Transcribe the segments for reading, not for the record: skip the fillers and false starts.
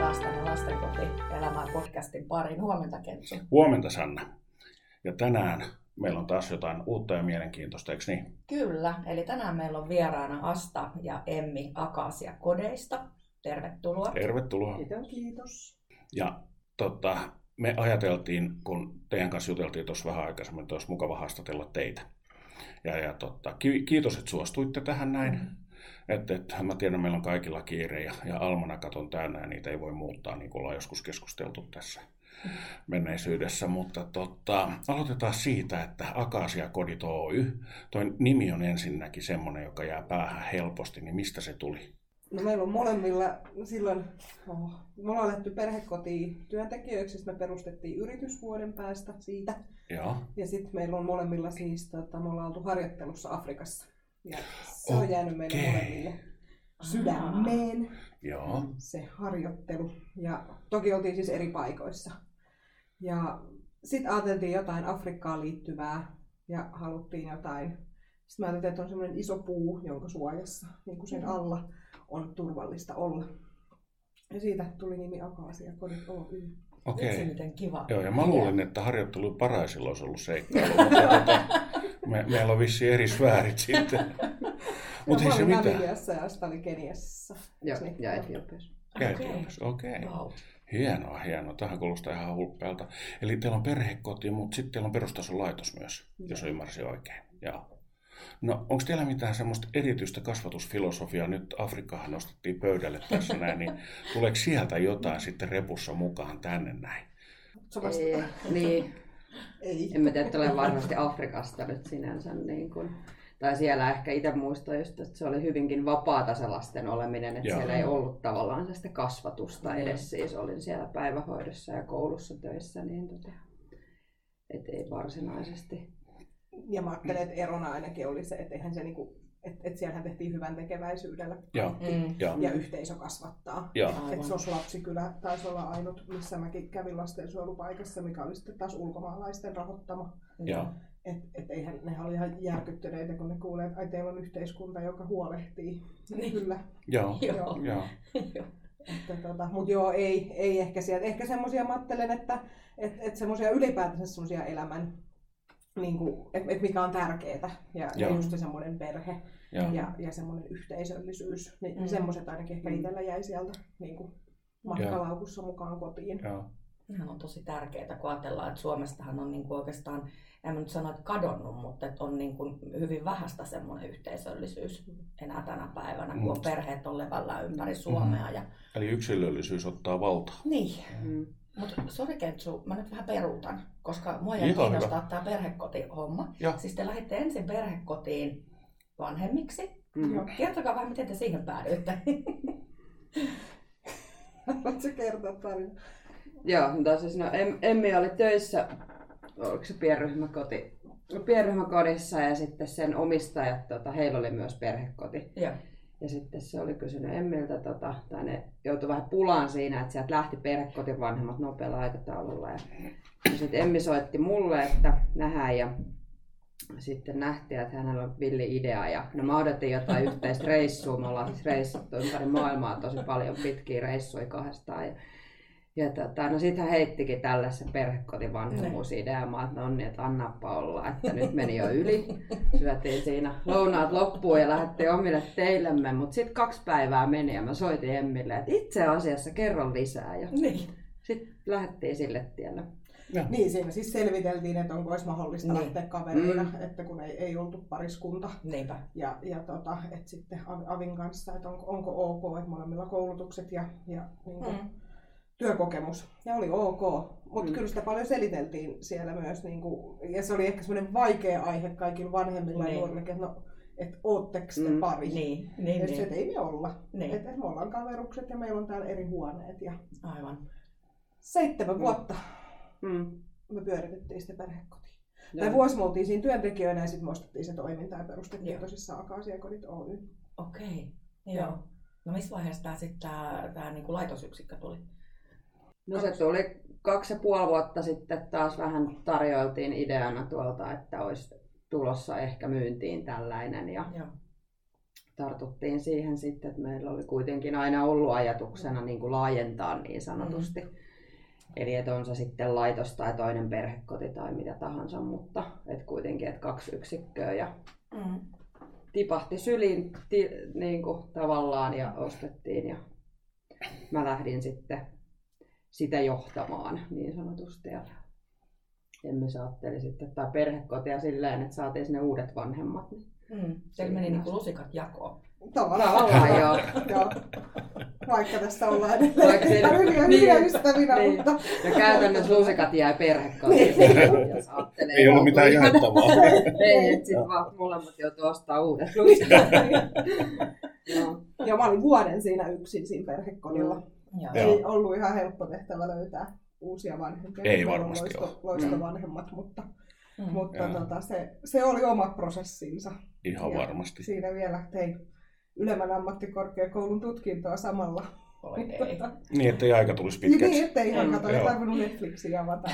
Vantaan lasten ja lastenkotielämää podcastin pariin. Huomenta, Kentsu. Huomenta, Sanna. Ja tänään meillä on taas jotain uutta ja mielenkiintoista, eikö niin? Kyllä. Eli tänään meillä on vieraana Asta ja Emmi Akaasiakodeista. Tervetuloa. Tervetuloa. Kiitos. Ja me ajateltiin, kun teidän kanssa juteltiin tuossa vähän aikaisemmin, että olisi mukava haastatella teitä. Kiitos, että suostuitte tähän näin. Että mä tiedän, meillä on kaikilla kiire ja almanakat on täynnä ja niitä ei voi muuttaa, niin kuin ollaan joskus keskusteltu tässä menneisyydessä. Mutta aloitetaan siitä, että Akaasiakodit Oy, toi nimi on ensinnäkin semmoinen, joka jää päähän helposti, niin mistä se tuli? No meillä on molemmilla silloin, me ollaan alettu perhekotiin työntekijöiksi, me perustettiin yritys vuoden päästä siitä. Joo. Ja sitten meillä on molemmilla siis, että me ollaan oltu harjoittelussa Afrikassa. Ja se on jäänyt meille molemmille sydämeen, se harjoittelu. Ja toki oltiin siis eri paikoissa. Ja sitten ajateltiin jotain Afrikkaan liittyvää ja haluttiin jotain. Sitten mä ajattelin, että on semmoinen iso puu, jonka suojassa, niin kuin sen alla, on turvallista olla. Ja siitä tuli nimi Akaasiakodit Oy. Okei. Se miten kiva. Joo, ja mä luulin, että harjoittelu Paraisilla olisi ollut seikkailu. Meillä on vissiin eri sfäärit sitten. Mut ei se mitään. Namibiassa ja Asta oli Keniassa. Joo, ja Etiopiassa. Okei. Wow. Hienoa. Tähän kuulostaa ihan hulppealta. Eli teillä on perhekoti, mutta sitten teillä on perustason laitos myös, jos ymmärsin oikein. Joo. No, onko teillä mitään semmoista erityistä kasvatusfilosofiaa? Nyt Afrikkahan nostettiin pöydälle tässä näin, niin tuleeko sieltä jotain sitten repussa mukaan tänne näin? Ei, niin. En mä tiedä, että olen varmasti Afrikasta nyt sinänsä. Niin kun, tai siellä ehkä itse muistan just, että se oli hyvinkin vapaata se lasten oleminen, että siellä ei ollut tavallaan sitä kasvatusta edes. Siis olin siellä päivähoidossa ja koulussa töissä, niin et ei varsinaisesti. Ja mä ajattelen, että erona ainakin oli se, että eihän se niinku, että siellähän tehtiin hyvän tekeväisyydellä ja yhteisö kasvattaa. Että SOS-lapsikylä taisi olla ainut, missä mäkin kävin lastensuojelupaikassa, mikä oli sitten taas ulkomaalaisten rahoittama. Että eihän ne oli ihan järkyttyneitä, kun ne kuulee, että teillä on yhteiskunta, joka huolehtii. Kyllä. Mutta ei ehkä sieltä. Ehkä semmoisia, mä ajattelen, että semmoisia ylipäätänsä semmoisia elämän, niin kuin, et mikä on tärkeetä ja just semmoinen perhe ja semmoinen yhteisöllisyys, niin semmoiset ainakin ehkä itsellä jäi sieltä niin kuin matkalaukussa mukaan kotiin. Nehän on tosi tärkeää, kun ajatellaan, että Suomestahan on niin kuin oikeastaan, en mä nyt sano, että kadonnut, mutta että on niin kuin hyvin vähäistä semmoinen yhteisöllisyys enää tänä päivänä, kun perheet on levällä ympäri Suomea. Ja... Eli yksilöllisyys ottaa valtaa. Niin. Mutta sori Kentsu, mä nyt vähän peruutan, koska mua ei kiinnostaa tämä perhekotihomma. Siis te lähditte ensin perhekotiin vanhemmiksi. Kertokaa vähän, miten te siihen päädyitte. Haluatko kertoa tarina? Joo, siis Emmi oli töissä, oliko se pienryhmäkodissa ja sitten sen omistajat, heillä oli myös perhekoti. Ja sitten se oli kysynyt Emmiltä, tai ne joutui vähän pulaan siinä, että sieltä lähti perhekotivanhemmat nopealla aikataululla. Ja sitten Emmi soitti mulle, että nähdään, ja sitten nähtiin, että hänellä on villi idea. Ja no mä odotin jotain yhteistä reissua, me ollaan siis reissuttu ympäri maailmaa tosi paljon, pitkiä reissuja kahdestaan. No sit hän heittikin tälle se perhekotivanhemmuusidea. Mä oon, että annappa olla, että nyt meni jo yli. Syötiin siinä lounaat loppuun ja lähdettiin omille teillemme. Mut sit 2 päivää meni ja mä soitin Emmille, että itse asiassa kerron lisää. Sit lähdettiin sille tielle. Niin, siinä siis selviteltiin, että onko olisi mahdollista lähteä kaverina, että kun ei oltu pariskunta. Niinpä. Ja että sitten Avin kanssa, että onko ok, että molemmilla koulutukset ja niin kuin, työkokemus. Ja oli ok, mutta kyllä sitä paljon seliteltiin siellä myös. Niin kuin, ja se oli ehkä semmoinen vaikea aihe kaikilla vanhemmilla ja nuorille, että ootteko te pari? Ja se, että ei me olla. Että me ollaan kaverukset ja meillä on täällä eri huoneet. Ja... Aivan. 7 vuotta me pyöritettiin sitä perhekotiin. Tai vuosi me oltiin siinä työntekijöinä ja sitten me ostettiin se toiminta ja perustettiin tosissaan Akaasiakodit Oy. Okei, joo. No missä vaiheessa tämä niin kuin laitosyksikkö tuli? No se tuli 2,5 vuotta sitten, taas vähän tarjoiltiin ideana tuolta, että olisi tulossa ehkä myyntiin tällainen. Ja tartuttiin siihen sitten, että meillä oli kuitenkin aina ollut ajatuksena niin kuin laajentaa niin sanotusti. Mm. Eli että on se sitten laitos tai toinen perhekoti tai mitä tahansa, mutta että kuitenkin että 2 yksikköä ja tipahti syliin niin kuin tavallaan ja ostettiin ja mä lähdin sitten sitä johtamaan niin sanotusti. Emme saatteli sitten, tai perhekotia silleen, että saatiin sinne uudet vanhemmat. Teillä meni niinku lusikat jakoon. Tavallaan joo. Vaikka tässä ollaan edelleen hyviä ystävinä, mutta... Ja käytännössä lusikat jäi perhekotiin. Ei ollut mitään jaettavaa. Ei, et sit vaan molemmat joutuu ostamaan uudet lusikat. Joo, mä olin vuoden siinä yksin siinä perhekodilla. Ei ollut ihan helppo tehtävä löytää uusia vanhempia. Ei varmasti ole. Loistovanhemmat, mutta se oli oma prosessinsa. Ihan ja varmasti. Siinä vielä tein ylemmän ammattikorkeakoulun tutkintoa samalla. Niin, ettei aika tulisi pitkäksi. Niin, ettei aika tulisi. Ei tarvinnut Netflixiä avata.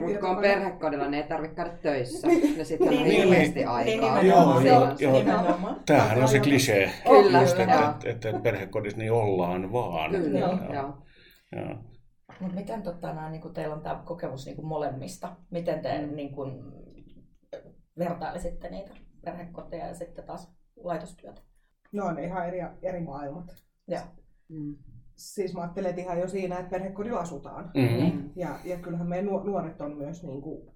Mutta kun on perhekodilla, niin ei tarvitse käydä töissä. Ne sitten on hirveästi aikaa. Tämähän on se klisee, että perhekodissa niin ollaan vaan. Mut miten niinku teillä on tämä kokemus niinku molemmista? Miten te niinku vertailisitte niitä perhekoteja ja sitten taas laitostyötä? No ne ihan eri maailmat. Ja. Siis mä ajattelen ihan jo siinä, että perhekodilla asutaan. Mm-hmm. Ja kyllähän meidän nuoret on myös niinku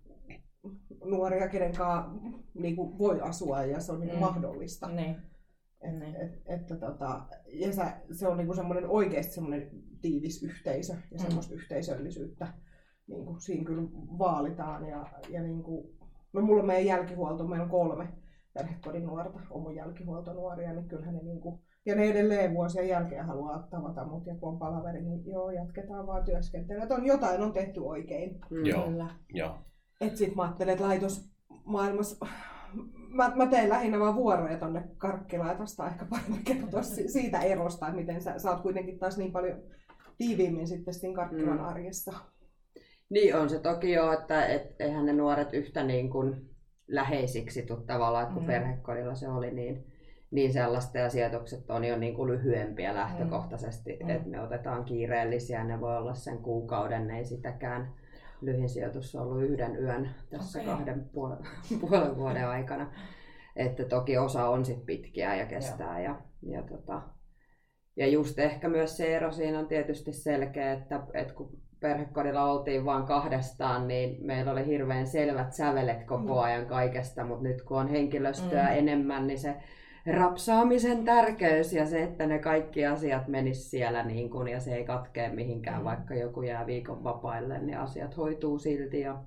nuoria, kenen kanssa niinku voi asua ja se on niinku mahdollista. Niin. Ja se on niinku semmoinen oikeasti semmoinen tiivis yhteisö ja semmoista yhteisöllisyyttä niinku siinä kyllä vaalitaan ja niinku no mulla on meidän jälkihuolto, meillä on 3 perhekodin nuorta, on mun jälkihuoltonuoria, niin kyllähän ne niinku ja ne edelleen vuosien jälkeen haluaa tavata mut ja kun on palaveri, niin joo jatketaan vaan työskentelyä, että on jotain on tehty oikein. Joo. Et sit mä ajattelen, että laitosmaailmassa Mä teen lähinnä vaan vuoroja tonne Karkkilaan, tästä ehkä paremmin kertoa siitä erosta, että miten sä oot kuitenkin taas niin paljon tiiviimmin sitten siinä Karkkilan arjessa. Niin on se toki joo, että eihän ne nuoret yhtä niin kuin läheisiksi tule tavallaan, kun perhekodilla se oli, niin sellaista ja sijoitukset on jo niin kuin lyhyempiä lähtökohtaisesti, että me otetaan kiireellisiä, ne voi olla sen kuukauden, ei sitäkään. Lyhin sijoitus on ollut 1 yön tässä 2,5 vuoden aikana. Että toki osa on sit pitkiä ja kestää. Ja just ehkä myös se ero siinä on tietysti selkeä, että kun perhekodilla oltiin vain 2, niin meillä oli hirveän selvät sävelet koko ajan kaikesta, mutta nyt kun on henkilöstöä enemmän, niin se rapsaamisen tärkeys ja se, että ne kaikki asiat menis siellä niin kun, ja se ei katkee mihinkään, vaikka joku jää viikon vapaille, niin asiat hoituu silti. Ja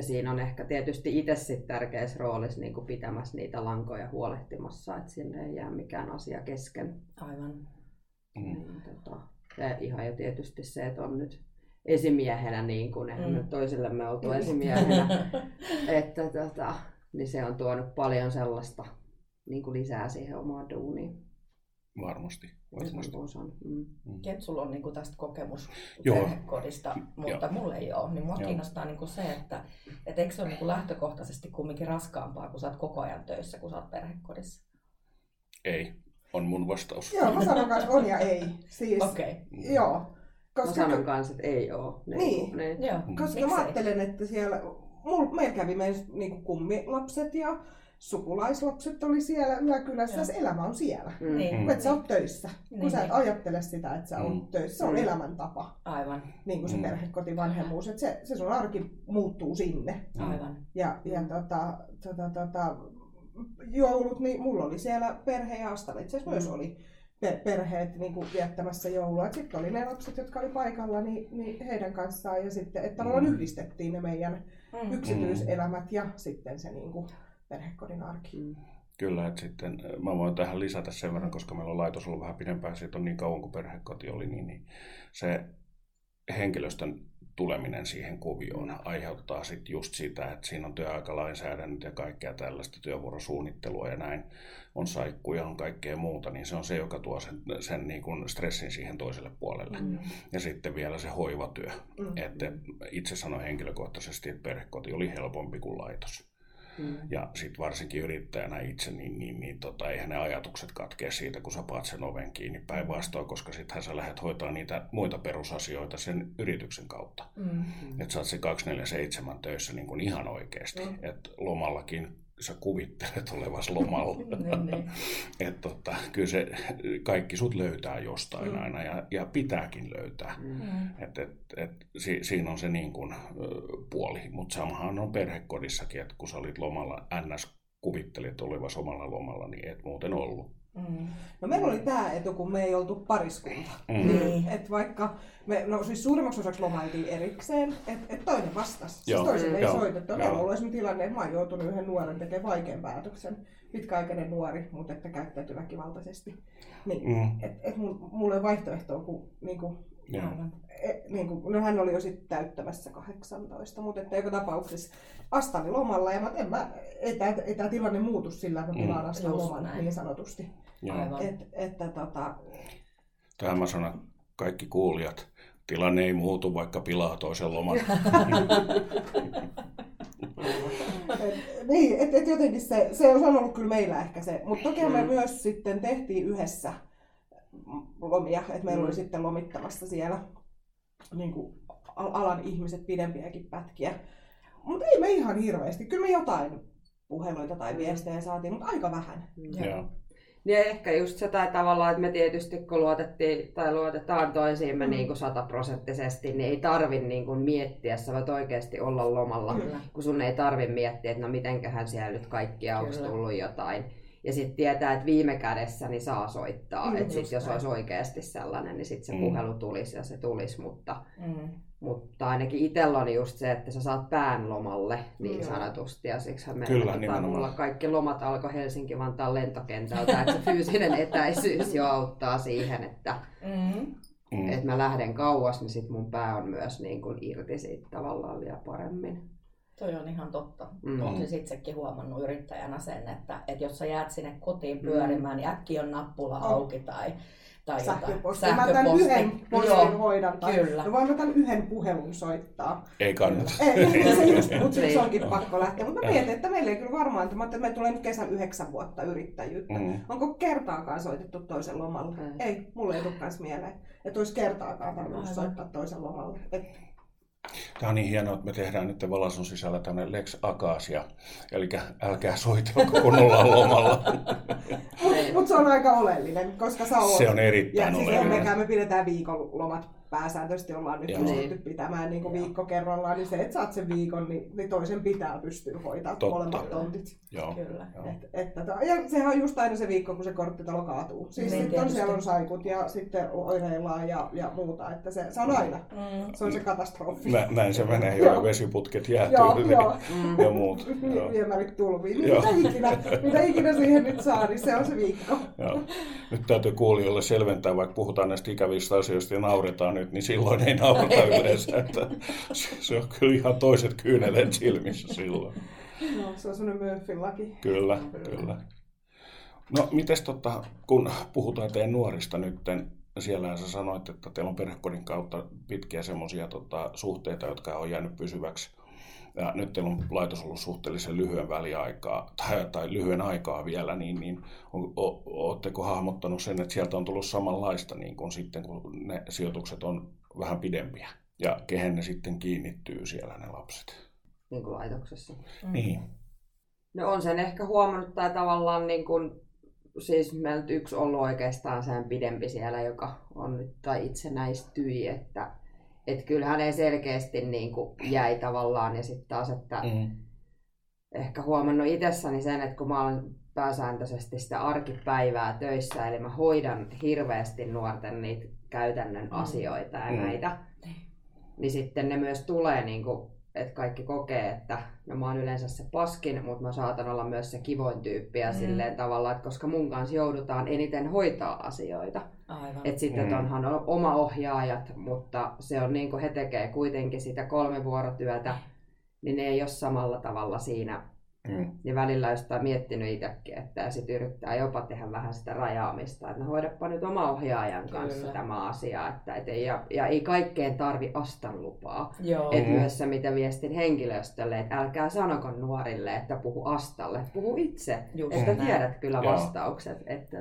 siinä on ehkä tietysti itse sit tärkeässä roolissa niin kun pitämässä niitä lankoja huolehtimassa, että sinne ei jää mikään asia kesken. Aivan. Niin, ja ihan jo tietysti se, että on nyt esimiehenä, niin kun, eihän nyt toisillemme oltu esimiehenä, että, niin se on tuonut paljon sellaista. Niin kuin lisää siihen omaan duuniin. Varmasti. Ketsulla on niinku tästä kokemus perhekodista, mutta mulla ei ole. Niin mua kiinnostaa niinku se, että eikö se ole niinku lähtökohtaisesti kumminkin raskaampaa, kun sä oot koko ajan töissä, kun sä oot perhekodissa? Ei, on mun vastaus. Joo, mä sanon kanssa on ja ei. Siis, joo, koska mä sanon kanssa, että ei ole. Niin. Koska mä ajattelen, että siellä... Meillä kävi niinku kummilapset ja... Sukulaislapset oli siellä yläkylässä, elämä on siellä, kun sä oot töissä. Kun sä et ajattele sitä, että sä oot töissä, se on elämäntapa. Aivan. Niin kuin se perhekotivanhemmuus, että se sun arki muuttuu sinne. Aivan. Ja joulut, niin mulla oli siellä perhe ja Astalla itse asiassa myös oli perheet niin kuin viettämässä joulua. Sitten oli ne lapset, jotka oli paikalla, niin heidän kanssaan ja sitten, että tavallaan yhdistettiin ne meidän yksityiselämät ja sitten se niin kuin, perhekodin arkiin. Kyllä, että sitten mä voin tähän lisätä sen verran, koska meillä on laitos ollut vähän pidempään, siitä on niin kauan kuin perhekoti oli, niin se henkilöstön tuleminen siihen kuvioon aiheuttaa sitten just sitä, että siinä on työaikalainsäädännöt ja kaikkea tällaista työvuorosuunnittelua ja näin, on saikkuja, on kaikkea muuta, niin se on se, joka tuo sen niin kuin stressin siihen toiselle puolelle. Ja sitten vielä se hoivatyö. Että itse sanoin henkilökohtaisesti, että perhekoti oli helpompi kuin laitos. Ja sitten varsinkin yrittäjänä itse, niin eihän ne ajatukset katkea siitä, kun sä paat sen oven kiinni päinvastoin, koska sittenhän sä lähdet hoitaa niitä muita perusasioita sen yrityksen kautta. Mm-hmm. Että sä oot se 24/7 töissä niin kuin ihan oikeasti. Mm-hmm. Että lomallakin sä kuvittelet olevas lomalla. Että kyllä se kaikki sut löytää jostain aina ja pitääkin löytää. Mm-hmm. Siinä on se niin kuin puoli. Mutta samahan on perhekodissakin, että kun sä olit lomalla, kuvittelet olevas omalla lomalla, niin et muuten ollut. Mm. No meillä oli tämä etu, kun me ei oltu pariskunta. Mm. Että vaikka me, no siis suurimmaksi osaksi lomailtiin erikseen, että et toinen vastasi. Siis toiselle ei soitettu. Meillä oli esimerkiksi tilanne, että mä oon joutunut yhden nuoren tekemään vaikean päätöksen. Pitkäaikainen nuori, mutta että käyttäytyi väkivaltaisesti. Niin, että mulla ei vaihtoehtoa, kun no hän oli jo sitten täyttämässä 18, mutta että joka tapauksessa Asta oli lomalla ja ei tämä tilanne muutu sillä, että pilaan Asta loman niin sanotusti. Tähän mä sanon kaikki kuulijat, tilanne ei muutu vaikka pilaa toisen loman. Niin, että jotenkin se on ollut kyllä meillä ehkä se, mutta toki me myös sitten tehtiin yhdessä lomia, että meillä oli sitten lomittamassa siellä niin kuin alan ihmiset pidempiäkin pätkiä. Mutta ei me ihan hirveästi. Kyllä me jotain puheluita tai viestejä saatiin, mutta aika vähän. Ja ehkä just sitä tavallaan, että me tietysti kun luotettiin tai luotetaan toisiimme niin kuin 100%, niin ei tarvi niin kuin miettiä, sä voit oikeasti olla lomalla, kun sun ei tarvi miettiä, että no mitenköhän siellä nyt kaikkia onko tullut jotain. Ja sitten tietää, että viime kädessä niin saa soittaa, että jos olisi oikeasti sellainen, niin sitten se puhelu tulisi ja se tulisi, mutta ainakin itsellä on just se, että sä saat pään lomalle niin sanotusti, ja siksihän mulla kaikki lomat alkoi Helsinki-Vantaan lentokentältä, että se fyysinen etäisyys jo auttaa siihen, että et mä lähden kauas, niin sitten mun pää on myös niin kuin irti siitä tavallaan vielä paremmin. Toi on ihan totta. Olen siis itsekin huomannut yrittäjänä sen, että jos sä jäät sinne kotiin pyörimään, niin äkkiä on nappula auki tai sähköposti. Mä tämän yhden postin hoidan. Kyllä. No voin mä tämän yhden puhelun soittaa. Ei kannata. Mutta se onkin pakko lähteä. Mutta mä mietin, että meillä ei kyllä varmaan, että me tulee nyt kesän 9 vuotta yrittäjyyttä. Onko kertaakaan soitettu toisen lomalle? Ei, mulle ei tule kans mieleen. Että olisi kertaakaan tarvinnut soittaa toisen lomalle. Tämä on niin hienoa, että me tehdään nyt Valasun sisällä tämmöinen Lex Akaasia, eli älkää soitelko, kun ollaan lomalla. Mutta se on aika oleellinen, koska sä olet. Se on erittäin oleellinen. Ja me pidetään viikonlomat pääsääntöisesti, ollaan nyt pystytty pitämään niin viikko kerrallaan, niin se, että saat sen viikon, niin toisen pitää pystyä hoitaa molemmat tontit. Kyllä. Ja sehän on just aina se viikko, kun se korttitalo kaatuu. Siis sitten siellä on saikut ja sitten oireillaan ja muuta, että se on aina. Se on se katastrofi. Näin se menee jo, vesiputket jäätyy ja muut. Viemärit tulviin. Mitä ikinä siihen nyt saa, niin se on se viikko. Nyt täytyy kuulijoille selventää, vaikka puhutaan näistä ikävistä asioista ja nauretaan nyt, niin silloin ei naurata yleensä. Että se on kyllä ihan toiset kyyneleet silmissä silloin. No, se on sellainen Murphyn laki. Kyllä. No, mites kun puhutaan teidän nuorista nytten, siellähän sä sanoit, että teillä on perhekodin kautta pitkiä semmoisia suhteita, jotka on jäänyt pysyväksi. Ja nyt teillä on laitos ollut suhteellisen lyhyen väliaikaa, tai lyhyen aikaa vielä, niin ootteko hahmottanut sen, että sieltä on tullut samanlaista, niin kuin sitten, kun ne sijoitukset on vähän pidempiä? Ja kehen ne sitten kiinnittyy siellä ne lapset? Niin kuin laitoksessa. Niin. No on sen ehkä huomannut, tai tavallaan niin kuin siis meiltä yksi ollut oikeastaan sen pidempi siellä, joka on nyt tai itsenäistyi, että kyllähän ei selkeästi niin kuin jäi tavallaan, ja sitten taas, että ehkä huomannut itsessäni sen, että kun mä olen pääsääntöisesti sitä arkipäivää töissä, eli mä hoidan hirveästi nuorten niitä käytännön asioita ja näitä, niin sitten ne myös tulee niin kuin, että kaikki kokee, että no mä oon yleensä se paskin, mutta mä saatan olla myös se kivoin tyyppi ja silleen tavallaan, että koska mun kanssa joudutaan eniten hoitaa asioita. Että sitten onhan oma ohjaajat, mutta se on niin kuin he tekee kuitenkin sitä 3 vuorotyötä, niin ne ei ole samalla tavalla siinä Ja välillä on sitä miettinyt itsekin, että ja sit yrittää jopa tehdä vähän sitä rajaamista, että hoidappa nyt oma ohjaajan kanssa tämä asia, että et ei, ja ei kaikkeen tarvi astan lupaa. Että myös se, mitä viestin henkilöstölle, että älkää sanoko nuorille, että puhu astalle, puhu itse, just että näin. Tiedät kyllä vastaukset. Että,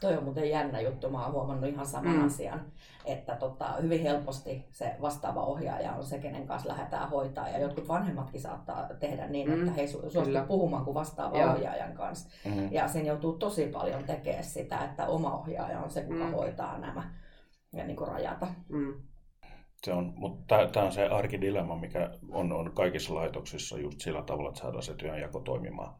Toi on muuten jännä juttu, mä oon huomannut ihan saman asian, että hyvin helposti se vastaava ohjaaja on se, kenen kanssa lähdetään hoitaa, ja jotkut vanhemmatkin saattaa tehdä niin, että hei, suostu puhumaan kuin vastaava ohjaajan kanssa. Ja sen joutuu tosi paljon tekemään sitä, että oma ohjaaja on se, kuka hoitaa nämä ja niin kuin rajata. Tämä on se arkidilemma, mikä on kaikissa laitoksissa just sillä tavalla, että saadaan se työnjako toimimaan.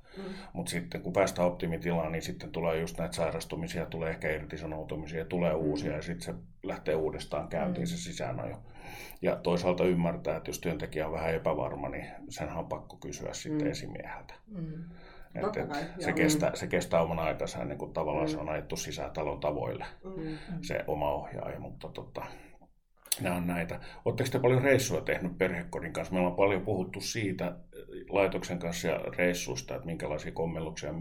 Mutta sitten kun päästään optimitilaan, niin sitten tulee just näitä sairastumisia, tulee ehkä irtisanoutumisia, tulee uusia ja sitten se lähtee uudestaan käyntiin se sisäänajo. Ja toisaalta ymmärtää, että jos työntekijä on vähän epävarma, niin senhän on pakko kysyä sitten esimieheltä. Se kestää oman aikansa ennen kuin tavallaan se on ajettu sisätalon tavoille, se oma ohjaaja. Mutta nämä on näitä. Oletteko te paljon reissuja tehnyt perhekodin kanssa? Meillä on paljon puhuttu siitä laitoksen kanssa ja reissusta, että minkälaisia kommelluksia,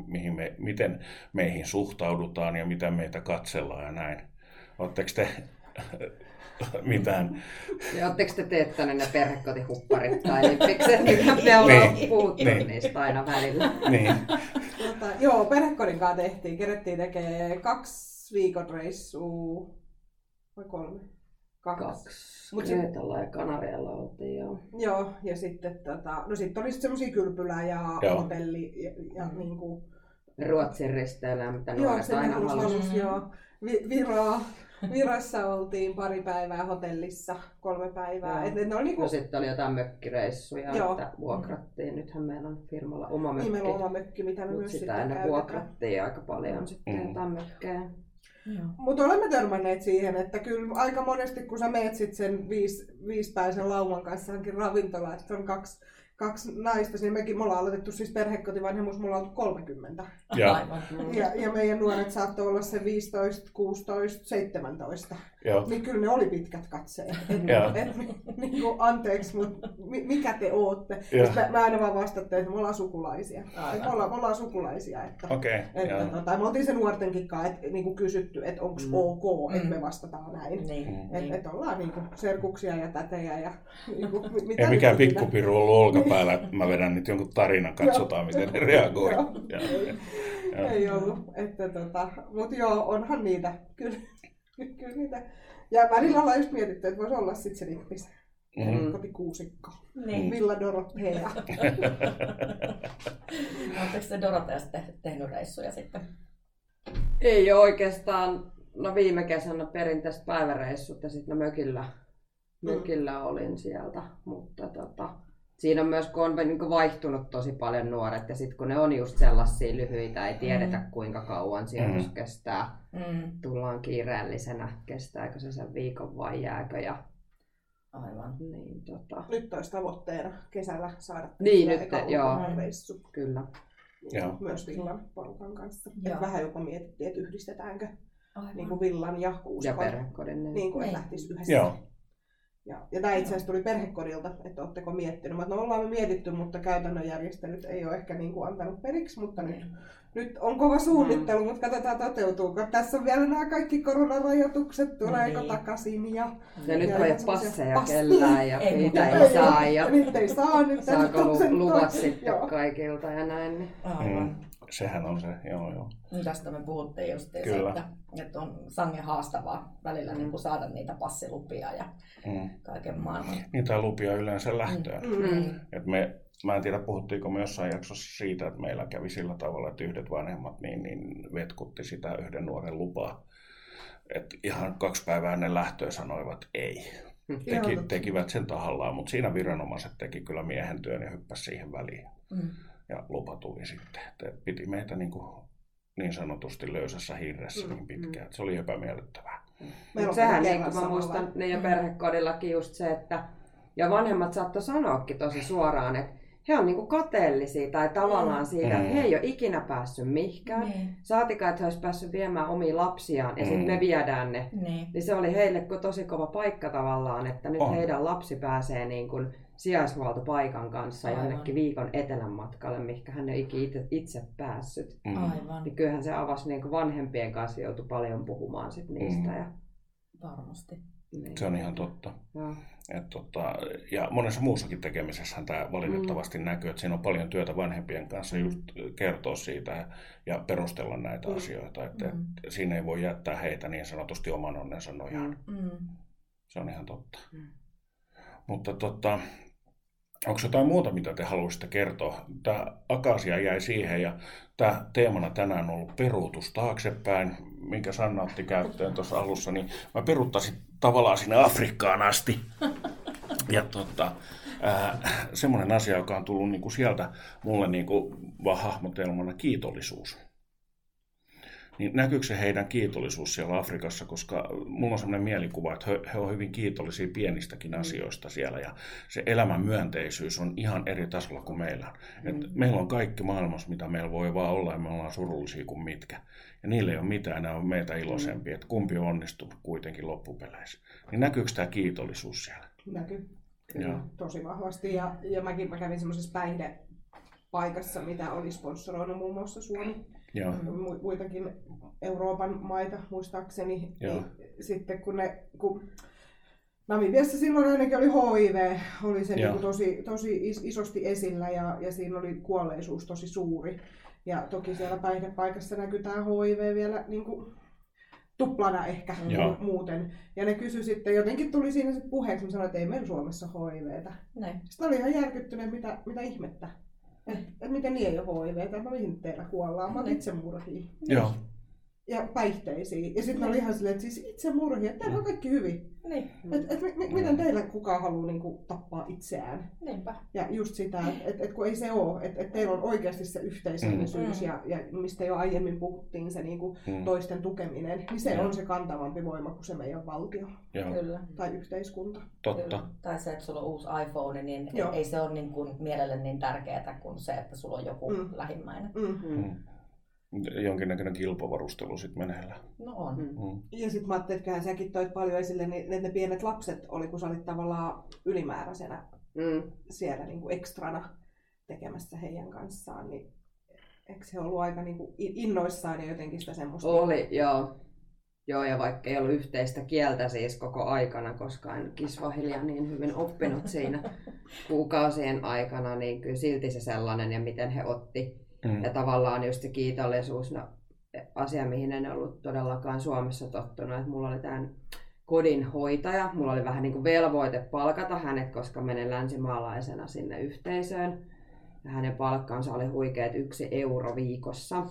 miten meihin suhtaudutaan ja mitä meitä katsellaan ja näin. Oletteko te mitään? Oletteko te teettäneet ne perhekotihupparit tai lippikset, mitä me ollaan puhuttu niistä aina välillä? Joo, perhekodin kanssa tehtiin. Kerettiin tekemään 2 viikon reissua vai 3? 2. Kreetalla ja Kanarialla oltiin jo. Joo, ja sitten sit oli semmoisia kylpylä ja hotelli ja niinku Ruotsin risteillä, mitä nuoret aina halusivat. Joo, Virossa oltiin pari päivää hotellissa, 3 päivää. Sitten oli jotain mökkireissuja, että vuokrattiin. Nythän meillä on firmalla oma mökki. Meillä on oma mökki, mitä me myös sitä ennen vuokrattiin aika paljon sitten jotain mökkejä. Mutta olemme törmänneet siihen, että kyllä aika monesti kun sä meet sit sen 5-päisen lauman kanssa hankin ravintolaan, että on 2 naista, niin mekin me ollaan aloitettu siis perhekotivanhemmuus, me ollaan oltu 30. Ja meidän nuoret saattoi olla se 15, 16, 17. Joo. Niin kyllä ne oli pitkät katseet. Niinku, anteeksi, mutta mikä te ootte? Mä aina vaan vastattelin, että me ollaan sukulaisia. Me ollaan sukulaisia. Että me oltiin se nuortenkin kanssa niinku kysytty, että onko ok, että me vastataan näin. Että ollaan niinku serkuksia ja tätejä. Ja, niinku, ei mikään pikkupiru ollut olkapäällä, että mä vedän nyt jonkun tarinan, katsotaan miten ne reagoi. Ei ollut. Mutta joo, onhan niitä. Kyllä niitä. Ja välillä ollaan just mietitty, että voisi olla sitten se nippis. Kotikuusikko. Villa Dorotea. Oletteko te Doroteasta tehnyt reissuja sitten? Ei ole oikeastaan. No viime kesänä perinteiset päiväreissut ja sitten mökillä olin sieltä. Mutta siinä on myös kun on vaihtunut tosi paljon nuoret ja sitten kun ne on just sellaisia lyhyitä, ei tiedetä kuinka kauan sijoitus kestää. Tullaan kiireellisenä, kestääkö se sen viikon vai jääkö. Ja aivan. Nyt olisi tavoitteena kesällä saada eka reissu. Kyllä. Ja myös villan porukan kanssa. Vähän jopa mietittiin, että yhdistetäänkö niin villan ja kuusikon, niin kuin lähtisi yhdessä. Joo. Ja tämä itse asiassa tuli perhekodilta, että oletteko miettinyt. No ollaan me mietitty, mutta käytännön järjestelyt ei ole ehkä niin kuin antanut periksi, mutta nyt on kova suunnittelu, mutta katsotaan toteutuuko. Tässä on vielä nämä kaikki koronarajoitukset, tuleeko takaisin. Ja nyt ei ole passeja kellään ja niitä ei saa. Ja nyt ei saa. Saako luvat sitten kaikilta ja näin. Sehän on se, joo. Tästä me puhuttiin justiinsa, että on sangen haastavaa välillä niin saada niitä passilupia ja kaiken maailman. Niitä lupia yleensä lähtöön. Mä en tiedä, puhuttiinko me jossain jaksossa siitä, että meillä kävi sillä tavalla, että yhdet vanhemmat niin vetkutti sitä yhden nuoren lupaa. Et ihan 2 päivää ennen lähtöä sanoivat ei. Tekivät sen tahallaan, mutta siinä viranomaiset teki kyllä miehen työn ja hyppäsi siihen väliin. Ja lupa tuli sitten. Et piti meitä niin sanotusti löysässä hirressä niin pitkään. Se oli epämiellyttävää. Sehän, kun mä muistan niiden perhekodillakin just se, että ja vanhemmat saattoi sanoakin tosi suoraan, että he on niinku kateellisia tai tavallaan siitä, että he ei ole ikinä päässyt mihinkään. Saatikaan, että he olisivat päässyt viemään omia lapsiaan ja sitten me viedään ne. Niin se oli heille tosi kova paikka tavallaan, että nyt heidän lapsi pääsee niin kuin sijaishuoltopaikan kanssa jonnekin viikon etelän matkalle, mihinkä hän ei itse päässyt. Aivan. Niin kyllähän se avasi niin kuin vanhempien kanssa, joutui paljon puhumaan sit niistä. Ja... Varmasti. Niin. Se on ihan totta. Ja monessa muussakin tekemisessähän tämä valitettavasti näkyy, että siinä on paljon työtä vanhempien kanssa just kertoa siitä ja perustella näitä asioita. Että siinä ei voi jättää heitä niin sanotusti oman onnensa nojaan. Se on ihan totta. Mutta onko jotain muuta, mitä te haluaisitte kertoa? Tämä Akaasia jäi siihen ja tämä teemana tänään on ollut peruutus taaksepäin, minkä Sanna otti käyttöön tuossa alussa, niin mä peruuttaisin tavallaan sinne Afrikkaan asti. Ja semmoinen asia, joka on tullut niinku sieltä mulle niinku vaan hahmotelmana, kiitollisuus. Niin näkyykö se heidän kiitollisuus siellä Afrikassa, koska mulla on sellainen mielikuva, että he ovat hyvin kiitollisia pienistäkin asioista siellä ja se elämän myönteisyys on ihan eri tasolla kuin meillä. Et meillä on kaikki maailmassa, mitä meillä voi vaan olla ja me ollaan surullisia kuin mitkä. Ja niillä ei ole mitään, nämä on meitä iloisempia, että kumpi on onnistunut kuitenkin loppupeleissä. Niin näkyykö tämä kiitollisuus siellä? Näkyy, kyllä, tosi vahvasti ja mä kävin semmoisessa päihdepaikassa, mitä oli sponsoroinut muun muassa Suomi. Joo. Muitakin Euroopan maita muistaakseni, niin sitten kun Namibiassa silloin ainakin oli HIV, oli se niin tosi isosti esillä ja siinä oli kuolleisuus tosi suuri. Ja toki siellä päihdepaikassa näkyy tämä HIV vielä niin kuin tuplana ehkä muuten. Ja ne kysyi sitten, jotenkin tuli siinä sit puheeksi, mä sanoin, että ei meillä Suomessa HIVtä. Näin. Sitten oli ihan järkyttynyt, mitä ihmettä. Että miten niin ei ole HIVtä, että mihin teillä kuollaan, mä oon itsemurhia ja päihteisiä. Ja sitten oli ihan silleen, että siis itsemurhia, että täällä on kaikki hyvin. Niin. Miten teillä kukaan haluaa niinku tappaa itseään? Niinpä. Ja just sitä, että kun ei se ole, että teillä on oikeasti se yhteisöllisyys ja mistä jo aiemmin puhuttiin, se niinku toisten tukeminen, niin se on se kantavampi voima kuin se meidän valtio tai yhteiskunta. Totta. Tai se, että sulla on uusi iPhone, niin ei se ole niin kuin mielelle niin tärkeää kuin se, että sulla on joku lähimmäinen. Jonkinnäköinen kilpavarustelu sitten meneillään. No on. Ja sitten mä ajattelin, että säkin toit paljon esille, niin ne pienet lapset oli, kun sä olit tavallaan ylimääräisenä siellä niin kuin ekstrana tekemässä heidän kanssaan, niin eikö he ollut aika niin kuin innoissaan ja jotenkin sitä semmoista? Oli, joo, ja vaikka ei ollut yhteistä kieltä siis koko aikana, koska en kiswahiliaa niin hyvin oppinut siinä kuukausien aikana, niin kyllä silti se sellainen ja miten he otti. Ja tavallaan just se kiitollisuus, asia mihin en ollut todellakaan Suomessa tottunut, että mulla oli tämän kodinhoitaja, mulla oli vähän niin kuin velvoite palkata hänet, koska menen länsimaalaisena sinne yhteisöön. Ja hänen palkkansa oli huikeat 1 euro viikossa.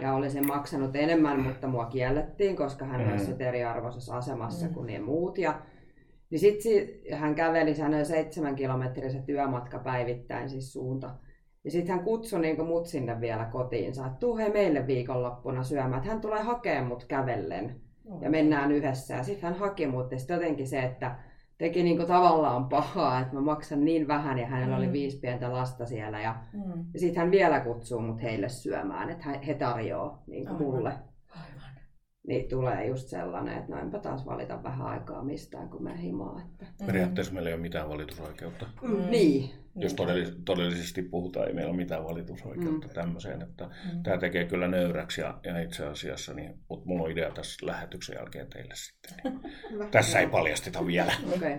Ja olisin maksanut enemmän, mutta mua kiellettiin, koska hän olisi eriarvoisessa asemassa kuin ne muut. Ja niin sitten hän käveli noin 7-kilometrisen työmatka päivittäin siis suunta. Ja sitten hän kutsui niin mut sinne vielä kotiinsa, että tuu hei meille viikonloppuna syömään, että hän tulee hakemaan mut kävellen ja mennään yhdessä. Ja sitten hän haki mut ja sitten jotenkin se, että teki niin tavallaan pahaa, että mä maksan niin vähän ja hänellä oli 5 pientä lasta siellä. Ja sitten hän vielä kutsuu mut heille syömään, että he tarjoaa niin mulle. Aivan. Niin tulee just sellainen, että no enpä taas valita vähän aikaa mistään, kun mä himaan. Että... Periaatteessa meillä ei ole mitään valitusoikeutta. Niin. Jos todellisesti puhutaan, ei meillä ole mitään valitusoikeutta tämmöiseen. Että tämä tekee kyllä nöyräksi ja itse asiassa, niin, mutta mulla on idea tässä lähetyksen jälkeen teille sitten. Niin. Tässä ei paljasteta vielä. Okay.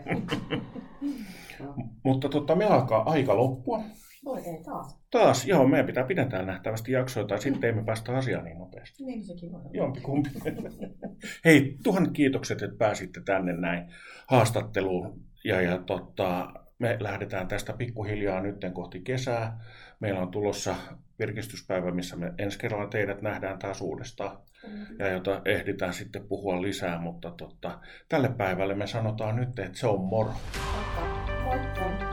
Mutta me alkaa aika loppua. Voi ei taas. Taas, joo, meidän pitää pidentää nähtävästi jaksoja, tai sitten emme päästä asiaan niin nopeasti. Niin sekin voi olla. Jompikumpi. Hei, 1000 kiitokset, että pääsitte tänne näin haastatteluun. Me lähdetään tästä pikkuhiljaa nyt kohti kesää. Meillä on tulossa virkistyspäivä, missä me ensi kerralla teidät nähdään taas uudestaan. Ja jota ehditään sitten puhua lisää, mutta tälle päivälle me sanotaan nyt, että se on moro. Moikka.